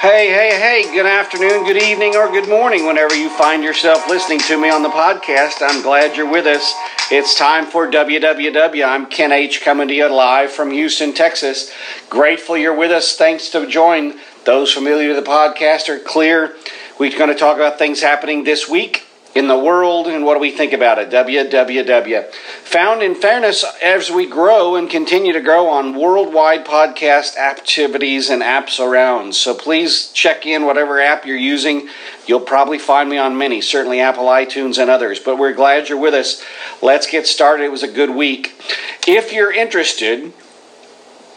Hey, good afternoon, good evening, or good morning whenever you find yourself listening to me on the podcast. I'm glad you're with us. It's time for WWW. I'm Ken H. coming to you live from Houston, Texas. Grateful you're with us. Thanks to join. Those familiar with the podcast are clear. We're going to talk about things happening this week in the world and what do we think about it. WWW. Found in fairness as we grow and continue to grow on worldwide podcast activities and apps around. So please check in whatever app you're using. You'll probably find me on many, certainly Apple, iTunes, and others. But we're glad you're with us. Let's get started. It was a good week. If you're interested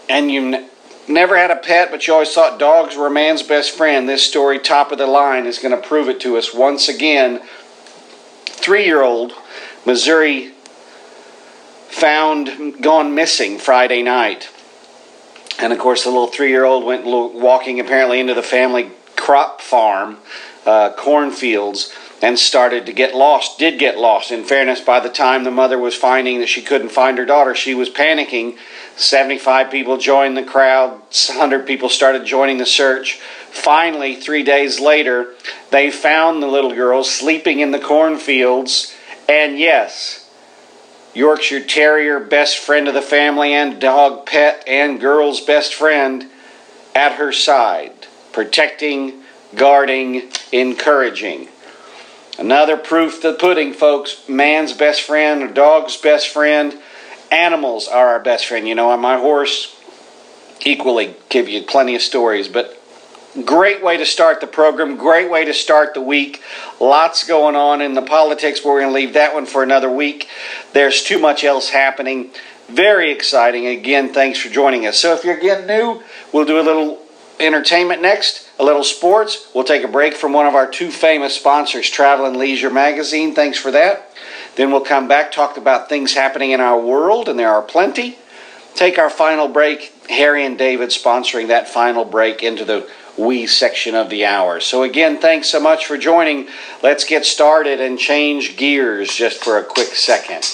and you never had a pet, but you always thought dogs were man's best friend, this story, Top of the Line, is going to prove it to us once again. 3-year-old Missouri found gone missing Friday night. And of course the little 3-year-old went walking apparently into the family crop farm, cornfields, and started to get lost. Did get lost. In fairness, by the time the mother was finding that she couldn't find her daughter, she was panicking. 75 people joined the crowd. 100 people started joining the search. Finally, 3 days later, they found the little girl sleeping in the cornfields. And yes, Yorkshire Terrier, best friend of the family and dog pet and girl's best friend, at her side, protecting, guarding, encouraging. Another proof of the pudding, folks. Man's best friend, or dog's best friend. Animals are our best friend. You know, and my horse equally give you plenty of stories. But great way to start the program. Great way to start the week. Lots going on in the politics. We're going to leave that one for another week. There's too much else happening. Very exciting. Again, thanks for joining us. So if you're getting new, we'll do a little entertainment next, a little sports. We'll take a break from one of our two famous sponsors, Travel and Leisure magazine. Thanks for that. Then we'll come back, talk about things happening in our world, and there are plenty. Take our final break. Harry and David sponsoring that final break into the wee section of the hour. So again, thanks so much for joining. Let's get started and change gears just for a quick second.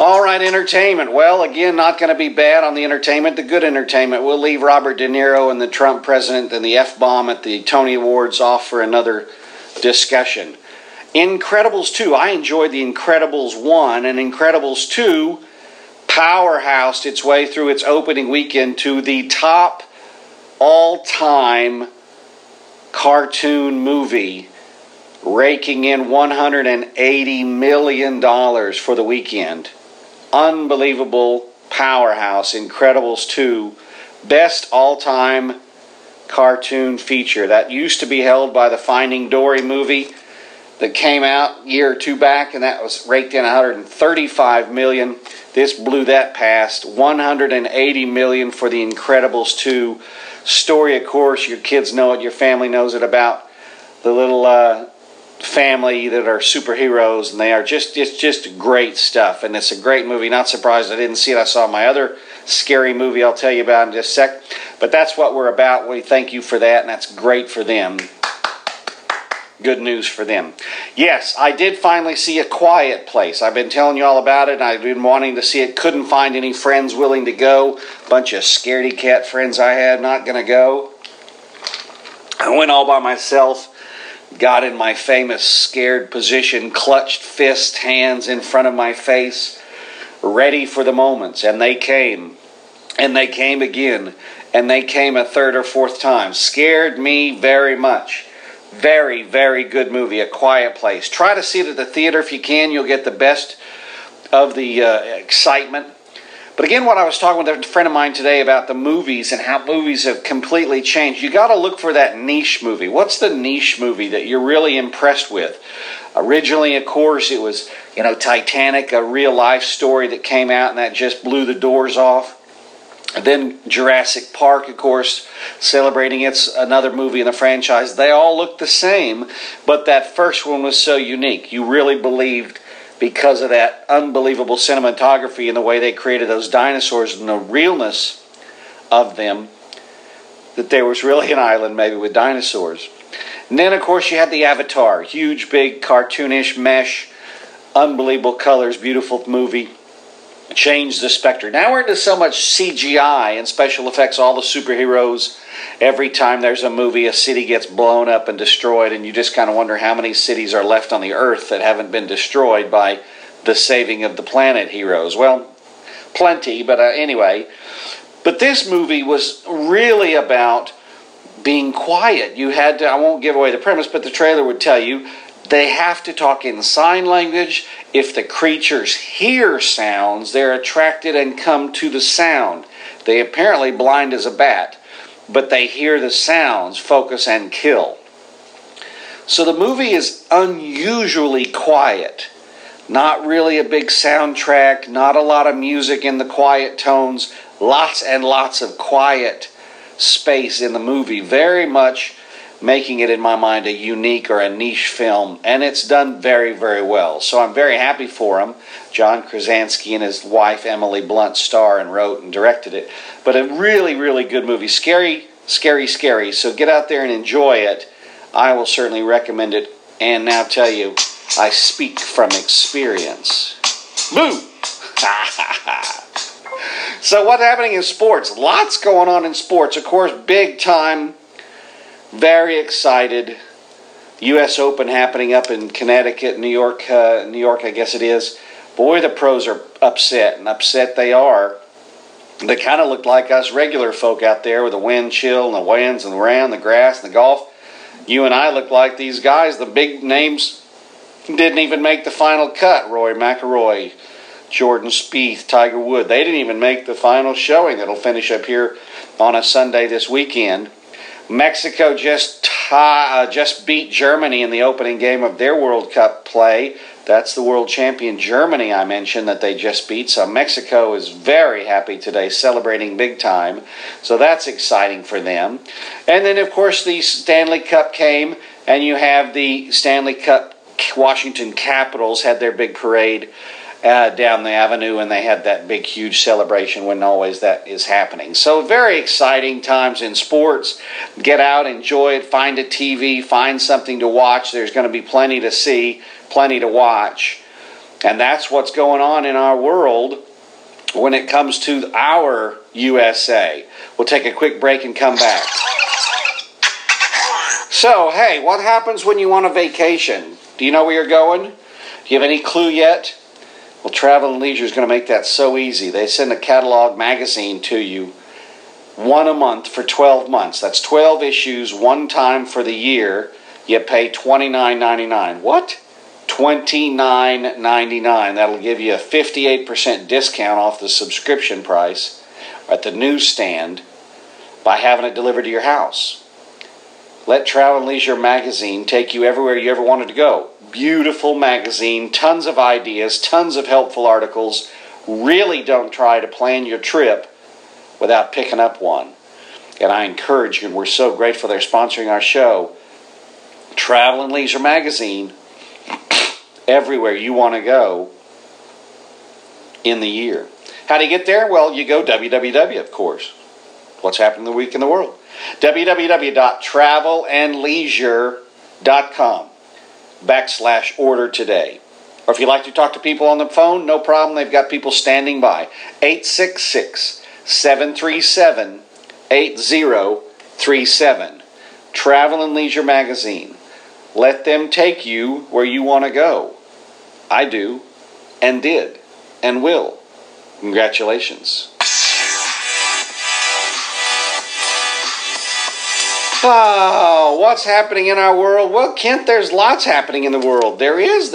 All right, entertainment. Well, again, not going to be bad on the entertainment, the good entertainment. We'll leave Robert De Niro and the Trump president and the F-bomb at the Tony Awards off for another discussion. Incredibles 2. I enjoyed the Incredibles 1, and Incredibles 2 powerhoused its way through its opening weekend to the top all-time cartoon movie, raking in $180 million for the weekend. Unbelievable powerhouse, Incredibles 2, best all-time cartoon feature. That used to be held by the Finding Dory movie that came out a year or two back, and that was raked in $135 million. This blew that past $180 million for the Incredibles 2 story. Of course, your kids know it, your family knows it, about the little family that are superheroes, and they are just great stuff, and it's a great movie. Not surprised I didn't see it. I saw my other scary movie I'll tell you about in just a sec, but that's what we're about. We thank you for that, and that's great for them. Good news for them. Yes, I did finally see A Quiet Place. I've been telling you all about it, and I've been wanting to see it. Couldn't find any friends willing to go. Bunch of scaredy cat friends I had, not going to go. I went all by myself. Got in my famous scared position, clutched fists, hands in front of my face, ready for the moments. And they came. And they came again. And they came a third or fourth time. Scared me very much. Very, very good movie, A Quiet Place. Try to see it at the theater if you can. You'll get the best of the excitement. But again, what I was talking with a friend of mine today about the movies and how movies have completely changed. You got to look for that niche movie. What's the niche movie that you're really impressed with? Originally, of course, it was, you know, Titanic, a real life story that came out and that just blew the doors off. And then Jurassic Park, of course, celebrating it's another movie in the franchise. They all look the same, but that first one was so unique. You really believed, because of that unbelievable cinematography and the way they created those dinosaurs and the realness of them, that there was really an island maybe with dinosaurs. And then, of course, you had the Avatar. Huge, big, cartoonish mesh, unbelievable colors, beautiful movie. change the specter. Now we're into so much CGI and special effects, all the superheroes. Every time there's a movie, a city gets blown up and destroyed, and you just kind of wonder how many cities are left on the earth that haven't been destroyed by the saving of the planet heroes. Well, plenty, but anyway. But this movie was really about being quiet. You had to, I won't give away the premise, but the trailer would tell you, they have to talk in sign language. If the creatures hear sounds, they're attracted and come to the sound. They apparently blind as a bat, but they hear the sounds, focus and kill. So the movie is unusually quiet. Not really a big soundtrack, not a lot of music in the quiet tones. Lots and lots of quiet space in the movie. Very much making it, in my mind, a unique or a niche film. And it's done very, very well. So I'm very happy for him. John Krasinski and his wife, Emily Blunt, star and wrote and directed it. But a really, really good movie. Scary, scary, scary. So get out there and enjoy it. I will certainly recommend it. And now tell you, I speak from experience. Boo! So what's happening in sports? Lots going on in sports. Of course, big time. Very excited. U.S. Open happening up in Connecticut, New York, I guess it is. Boy, the pros are upset, and upset they are. They kind of looked like us regular folk out there with the wind chill and the winds and the rain, the grass and the golf. You and I look like these guys. The big names didn't even make the final cut. Rory McIlroy, Jordan Spieth, Tiger Woods. They didn't even make the final showing. It'll finish up here on a Sunday this weekend. Mexico just beat Germany in the opening game of their World Cup play. That's the world champion Germany I mentioned that they just beat. So Mexico is very happy today, celebrating big time. So that's exciting for them. And then, of course, the Stanley Cup came, and you have the Stanley Cup. Washington Capitals had their big parade down the avenue, and they had that big, huge celebration when always that is happening. So very exciting times in sports. Get out, enjoy it, find a TV, find something to watch. There's going to be plenty to see, plenty to watch. And that's what's going on in our world when it comes to our USA. We'll take a quick break and come back. So, hey, what happens when you want a vacation? Do you know where you're going? Do you have any clue yet? Well, Travel and Leisure is going to make that so easy. They send a catalog magazine to you, one a month for 12 months. That's 12 issues, one time for the year. You pay $29.99. What? $29.99. That'll give you a 58% discount off the subscription price at the newsstand by having it delivered to your house. Let Travel and Leisure magazine take you everywhere you ever wanted to go. Beautiful magazine, tons of ideas, tons of helpful articles. Really don't try to plan your trip without picking up one. And I encourage you, and we're so grateful they're sponsoring our show. Travel and Leisure magazine, everywhere you want to go in the year. How do you get there? Well, you go WWW, of course. What's happening the week in the world? www.travelandleisure.com. /order today. Or if you'd like to talk to people on the phone, no problem. They've got people standing by. 866-737-8037. Travel and Leisure magazine. Let them take you where you want to go. I do, and did, and will. Congratulations. Oh, what's happening in our world? Well, Kent, there's lots happening in the world. There is.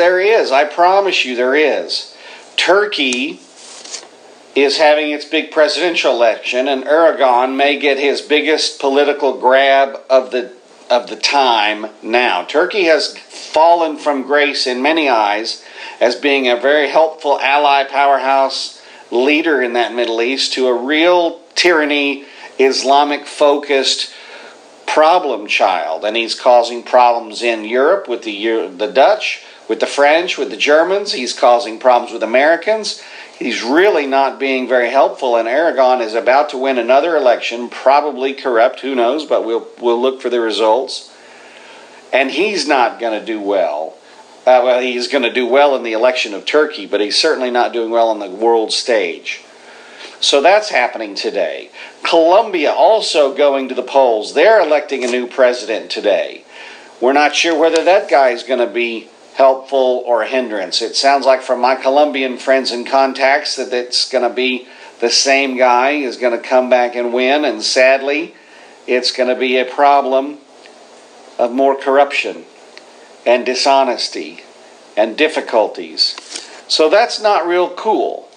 I promise you, there is. Turkey is having its big presidential election, and Erdogan may get his biggest political grab of the time now. Turkey has fallen from grace in many eyes as being a very helpful ally, powerhouse leader in that Middle East to a real tyranny, Islamic-focused problem child, and he's causing problems in Europe with the Dutch, with the French, with the Germans. He's causing problems with Americans. He's really not being very helpful, and Erdogan is about to win another election, probably corrupt, who knows, but we'll look for the results. And he's not going to do well. Well, he's going to do well in the election of Turkey, but he's certainly not doing well on the world stage. So that's happening today. Colombia also going to the polls. They're electing a new president today. We're not sure whether that guy is going to be helpful or a hindrance. It sounds like from my Colombian friends and contacts that it's going to be the same guy is going to come back and win, and sadly, it's going to be a problem of more corruption and dishonesty and difficulties. So that's not real cool.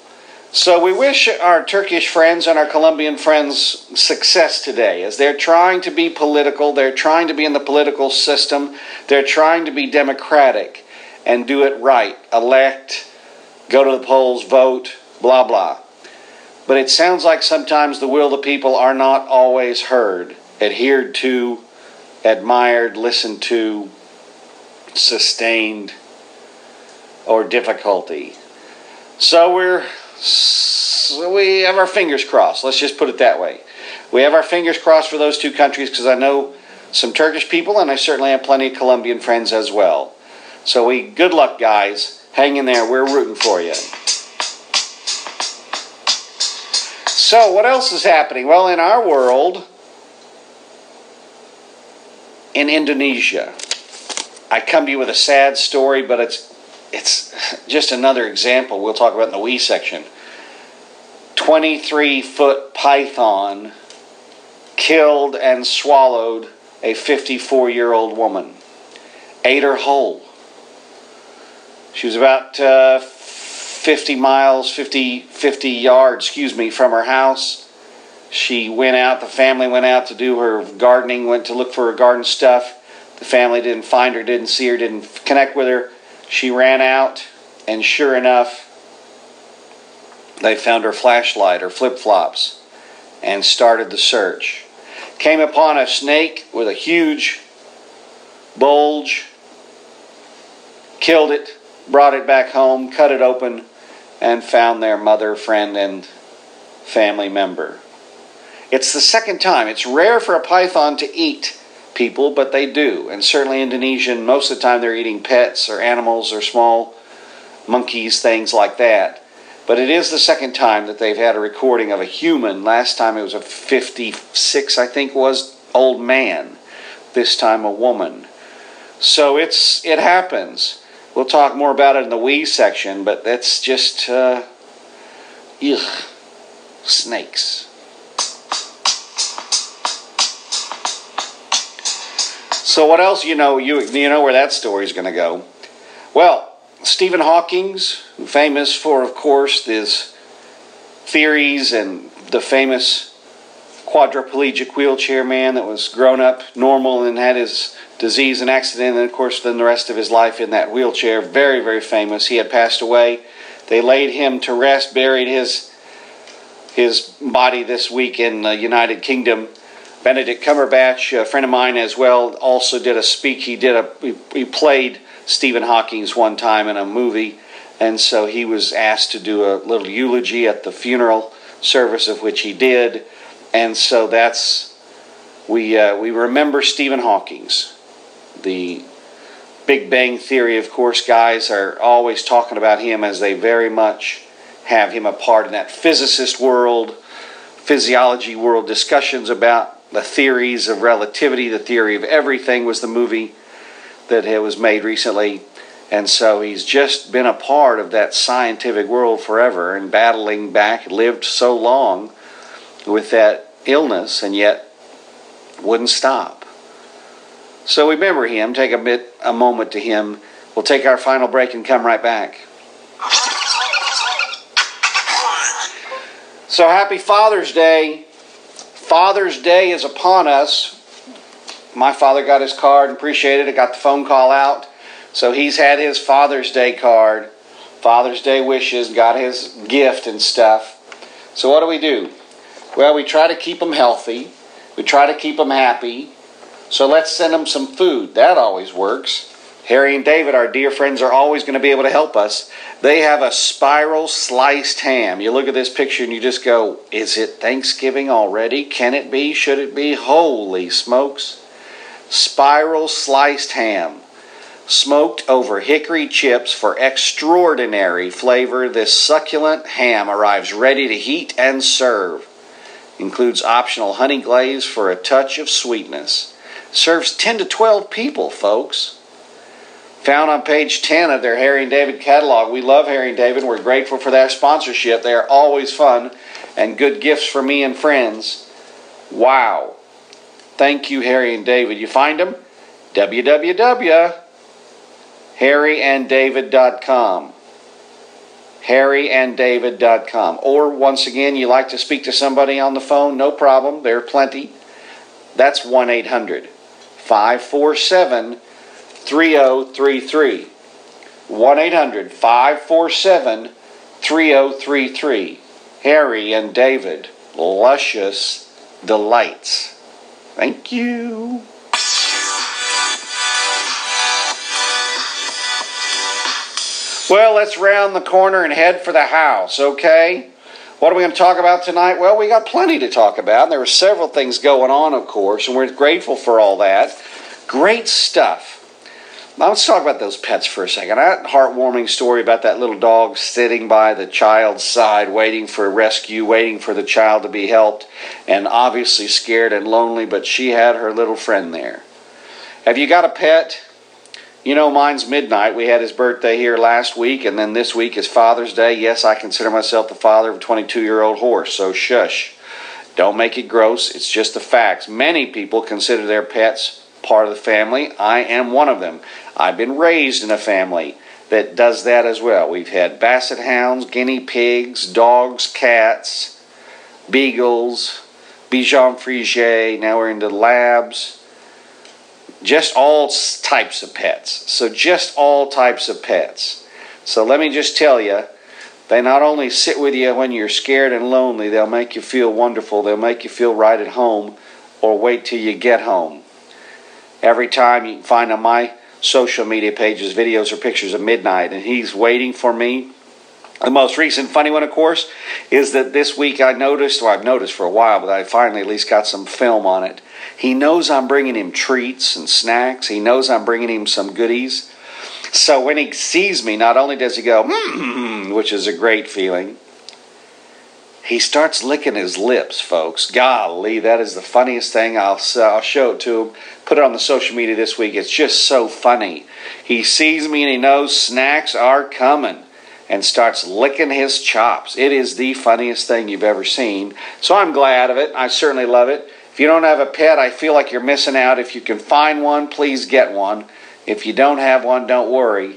So we wish our Turkish friends and our Colombian friends success today as they're trying to be political, they're trying to be in the political system, they're trying to be democratic and do it right, elect, go to the polls, vote, blah, blah. But it sounds like sometimes the will of the people are not always heard, adhered to, admired, listened to, sustained, or difficulty. So we have our fingers crossed. Let's just put it that way. We have our fingers crossed for those two countries because I know some Turkish people and I certainly have plenty of Colombian friends as well. So good luck, guys. Hang in there. We're rooting for you. So what else is happening? Well, in our world, in Indonesia, I come to you with a sad story, but it's just another example we'll talk about in the Wii section. 23-foot python killed and swallowed a 54-year-old woman. Ate her whole. She was about 50 yards from her house. She went out, the family went out to do her gardening, went to look for her garden stuff. The family didn't find her, didn't see her, didn't connect with her. She ran out, and sure enough, they found her flashlight, her flip-flops, and started the search. Came upon a snake with a huge bulge, killed it, brought it back home, cut it open, and found their mother, friend, and family member. It's the second time. It's rare for a python to eat people, but they do. And certainly Indonesian, most of the time they're eating pets or animals or small monkeys, things like that. But it is the second time that they've had a recording of a human. Last time it was a 56, I think, was old man. This time a woman. So it happens. We'll talk more about it in the Wii section, but that's just, snakes. So what else you know where that story's going to go? Well, Stephen Hawking's famous for, of course, his theories and the famous quadriplegic wheelchair man that was grown up normal and had his disease and accident and, of course, then the rest of his life in that wheelchair. Very, very famous. He had passed away. They laid him to rest, buried his body this week in the United Kingdom. Benedict Cumberbatch, a friend of mine as well, also did a speak. He played Stephen Hawking's one time in a movie, and so he was asked to do a little eulogy at the funeral service, of which he did. And so we remember Stephen Hawking's. The Big Bang Theory, of course, guys are always talking about him as they very much have him a part in that physicist world, physiology world discussions about the theories of relativity. The Theory of Everything was the movie that was made recently. And so he's just been a part of that scientific world forever and battling back, lived so long with that illness and yet wouldn't stop. So remember him, take a moment to him. We'll take our final break and come right back. So happy Father's Day. Father's Day is upon us. My father got his card and appreciated it. I got the phone call out. So he's had his Father's Day card. Father's Day wishes. Got his gift and stuff. So what do we do? Well, we try to keep them healthy. We try to keep them happy. So let's send them some food. That always works. Harry and David, our dear friends, are always going to be able to help us. They have a spiral sliced ham. You look at this picture and you just go, is it Thanksgiving already? Can it be? Should it be? Holy smokes. Spiral sliced ham. smoked over hickory chips for extraordinary flavor. This succulent ham arrives ready to heat and serve. Includes optional honey glaze for a touch of sweetness. Serves 10 to 12 people, folks. Found on page 10 of their Harry and David catalog. We love Harry and David. We're grateful for their sponsorship. They are always fun and good gifts for me and friends. Wow. Thank you, Harry and David. You find them? www.harryanddavid.com. harryanddavid.com. Or, once again, you like to speak to somebody on the phone? No problem. There are plenty. That's 1-800-547-547. 3033. 1-800-547-3033. Harry and David. Luscious delights. Thank you. Well, let's round the corner and head for the house, okay? What are we going to talk about tonight? Well, we got plenty to talk about. And there were several things going on, of course, and we're grateful for all that. Great stuff. Now, let's talk about those pets for a second. I had a heartwarming story about that little dog sitting by the child's side, waiting for rescue, waiting for the child to be helped, and obviously scared and lonely, but she had her little friend there. Have you got a pet? You know, mine's Midnight. We had his birthday here last week, and then this week is Father's Day. Yes, I consider myself the father of a 22-year-old horse, so shush. Don't make it gross. It's just the facts. Many people consider their pets part of the family. I am one of them. I've been raised in a family that does that as well. We've had basset hounds, guinea pigs, dogs, cats, beagles, Bichon Frise. Now we're into labs. Just all types of pets. So let me just tell you, they not only sit with you when you're scared and lonely, they'll make you feel wonderful. They'll make you feel right at home, or wait till you get home. Every time you can find on my social media pages videos or pictures of Midnight, and he's waiting for me. The most recent funny one, of course, is that this week I noticed, well, I've noticed for a while, but I finally at least got some film on it. He knows I'm bringing him treats and snacks. He knows I'm bringing him some goodies. So when he sees me, not only does he go, mmm, which is a great feeling, he starts licking his lips, folks. Golly, that is the funniest thing. I'll show it to him. Put it on the social media this week. It's just so funny. He sees me and he knows snacks are coming and starts licking his chops. It is the funniest thing you've ever seen. So I'm glad of it. I certainly love it. If you don't have a pet, I feel like you're missing out. If you can find one, please get one. If you don't have one, don't worry.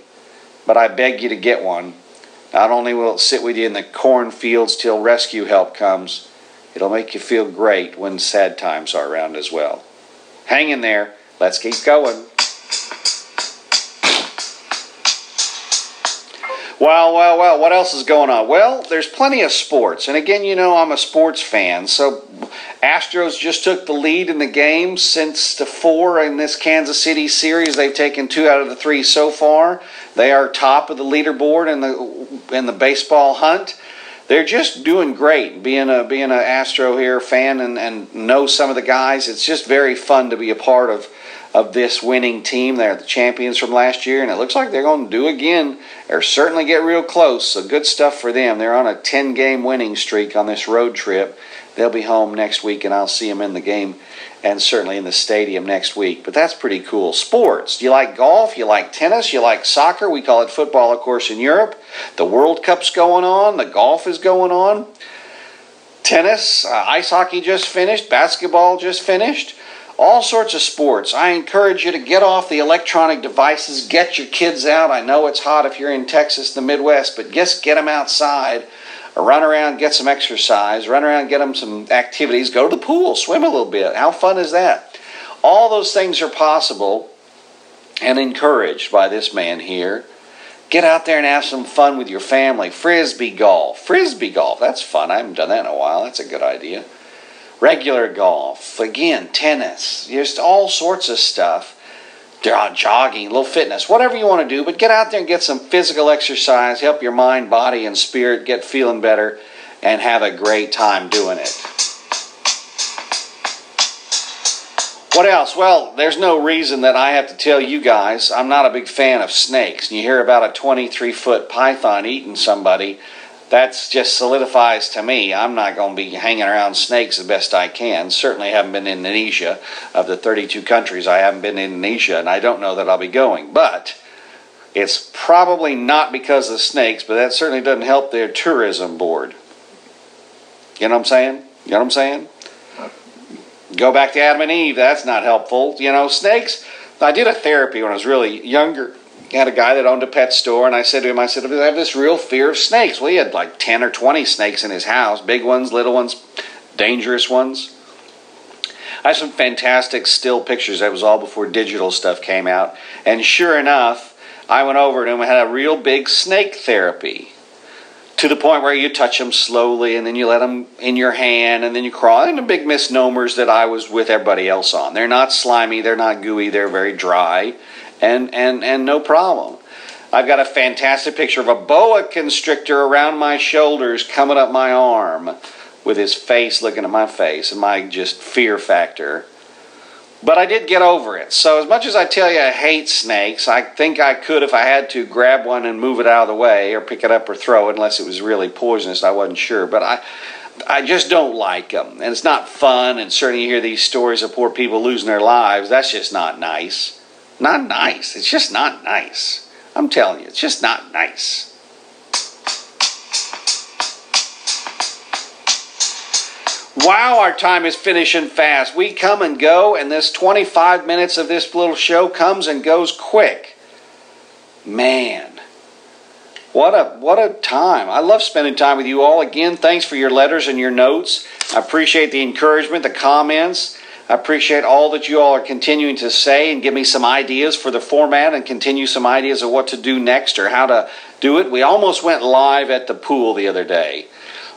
But I beg you to get one. Not only will it sit with you in the cornfields till rescue help comes, it'll make you feel great when sad times are around as well. Hang in there. Let's keep going. Well, what else is going on? Well, there's plenty of sports. And again, you know I'm a sports fan. So Astros just took the lead in the game since the 4 in this Kansas City series. They've taken 2 out of the 3 so far. They are top of the leaderboard in the baseball hunt. They're just doing great. Being an Astro here fan and know some of the guys, it's just very fun to be a part of this winning team. They're the champions from last year, and it looks like they're going to do again, or certainly get real close, so good stuff for them. They're on a 10-game winning streak on this road trip. They'll be home next week, and I'll see them in the game and certainly in the stadium next week. But that's pretty cool. Sports. Do you like golf? You like tennis? You like soccer? We call it football, of course, in Europe. The World Cup's going on. The golf is going on. Tennis. Ice hockey just finished. Basketball just finished. All sorts of sports. I encourage you to get off the electronic devices. Get your kids out. I know it's hot if you're in Texas, the Midwest, but just get them outside. Run around, get some exercise. Run around, get them some activities. Go to the pool, swim a little bit. How fun is that? All those things are possible and encouraged by this man here. Get out there and have some fun with your family. Frisbee golf. That's fun. I haven't done that in a while. That's a good idea. Regular golf. Again, tennis. Just all sorts of stuff. Jogging, a little fitness, whatever you want to do, but get out there and get some physical exercise. Help your mind, body, and spirit get feeling better and have a great time doing it. What else? Well, there's no reason that I have to tell you guys I'm not a big fan of snakes. And you hear about a 23-foot python eating somebody, that just solidifies to me I'm not going to be hanging around snakes the best I can. Certainly haven't been in Indonesia. Of the 32 countries, I haven't been in Indonesia, and I don't know that I'll be going. But it's probably not because of snakes, but that certainly doesn't help their tourism board. You know what I'm saying? You know what I'm saying? Go back to Adam and Eve. That's not helpful. You know, snakes. I did a therapy when I was really younger. I had a guy that owned a pet store, and I said to him, I said, I have this real fear of snakes. Well, he had like 10 or 20 snakes in his house, big ones, little ones, dangerous ones. I have some fantastic still pictures. That was all before digital stuff came out. And sure enough, I went over to him and had a real big snake therapy. To the point where you touch them slowly and then you let them in your hand and then you crawl. And the big misnomers that I was with everybody else on. They're not slimy, they're not gooey, they're very dry and no problem. I've got a fantastic picture of a boa constrictor around my shoulders coming up my arm with his face looking at my face and my just fear factor. But I did get over it. So as much as I tell you I hate snakes, I think I could, if I had to, grab one and move it out of the way or pick it up or throw it, unless it was really poisonous. I wasn't sure. But I just don't like them. And it's not fun. And certainly you hear these stories of poor people losing their lives. That's just not nice. Not nice. It's just not nice. I'm telling you, it's just not nice. Wow, our time is finishing fast. We come and go, and this 25 minutes of this little show comes and goes quick. Man, what a time. I love spending time with you all. Again, thanks for your letters and your notes. I appreciate the encouragement, the comments. I appreciate all that you all are continuing to say and give me some ideas for the format and continue some ideas of what to do next or how to do it. We almost went live at the pool the other day.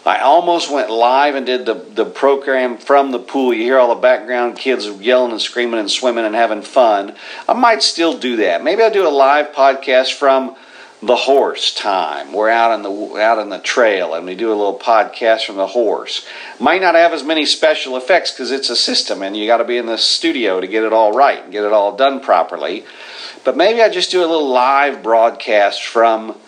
I almost went live and did the program from the pool. You hear all the background kids yelling and screaming and swimming and having fun. I might still do that. Maybe I'll do a live podcast from the horse time. We're out on the trail and we do a little podcast from the horse. Might not have as many special effects because it's a system and you got to be in the studio to get it all right and get it all done properly. But maybe I just do a little live broadcast from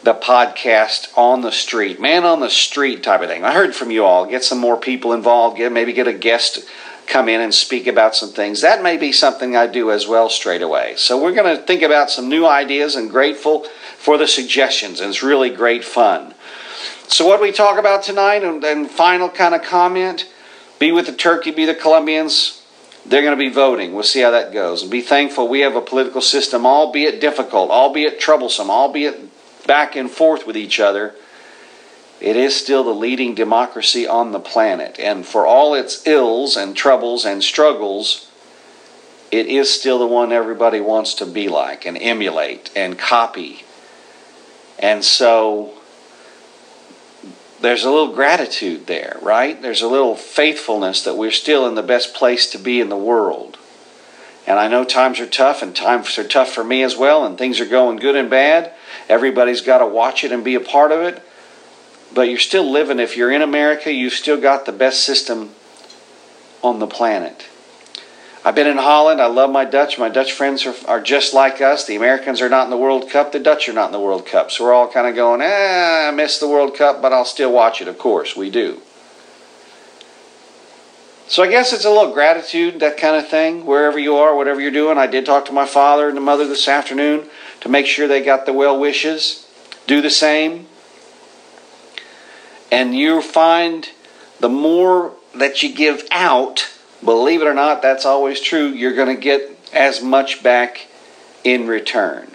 the podcast on the street, man on the street type of thing. I heard from you all. Get some more people involved. Maybe get a guest come in and speak about some things. That may be something I do as well straight away. So we're going to think about some new ideas and grateful for the suggestions. And it's really great fun. So what we talk about tonight and final kind of comment, be with the turkey, be the Colombians. They're going to be voting. We'll see how that goes. And be thankful we have a political system, albeit difficult, albeit troublesome, albeit back and forth with each other, it is still the leading democracy on the planet. And for all its ills and troubles and struggles, it is still the one everybody wants to be like and emulate and copy. And so there's a little gratitude there, right? There's a little faithfulness that we're still in the best place to be in the world. And I know times are tough, and times are tough for me as well, and things are going good and bad. Everybody's got to watch it and be a part of it. But you're still living. If you're in America, you've still got the best system on the planet. I've been in Holland. I love my Dutch. My Dutch friends are just like us. The Americans are not in the World Cup. The Dutch are not in the World Cup. So we're all kind of going, I miss the World Cup, but I'll still watch it. Of course, we do. So I guess it's a little gratitude, that kind of thing, wherever you are, whatever you're doing. I did talk to my father and the mother this afternoon to make sure they got the well wishes. Do the same. And you'll find the more that you give out, believe it or not, that's always true, you're going to get as much back in return.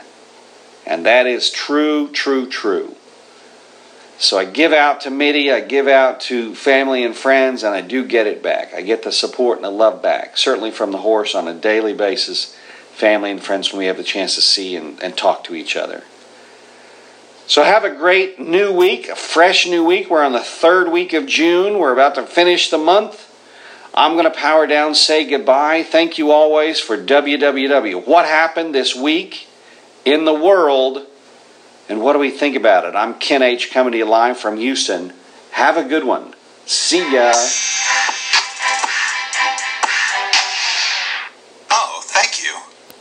And that is true, true, true. So I give out to MIDI, I give out to family and friends, and I do get it back. I get the support and the love back, certainly from the horse on a daily basis, family and friends when we have the chance to see and talk to each other. So have a great new week, a fresh new week. We're on the third week of June. We're about to finish the month. I'm going to power down, say goodbye. Thank you always for WWW. What happened this week in the world? And what do we think about it? I'm Ken H. coming to you live from Houston. Have a good one. See ya.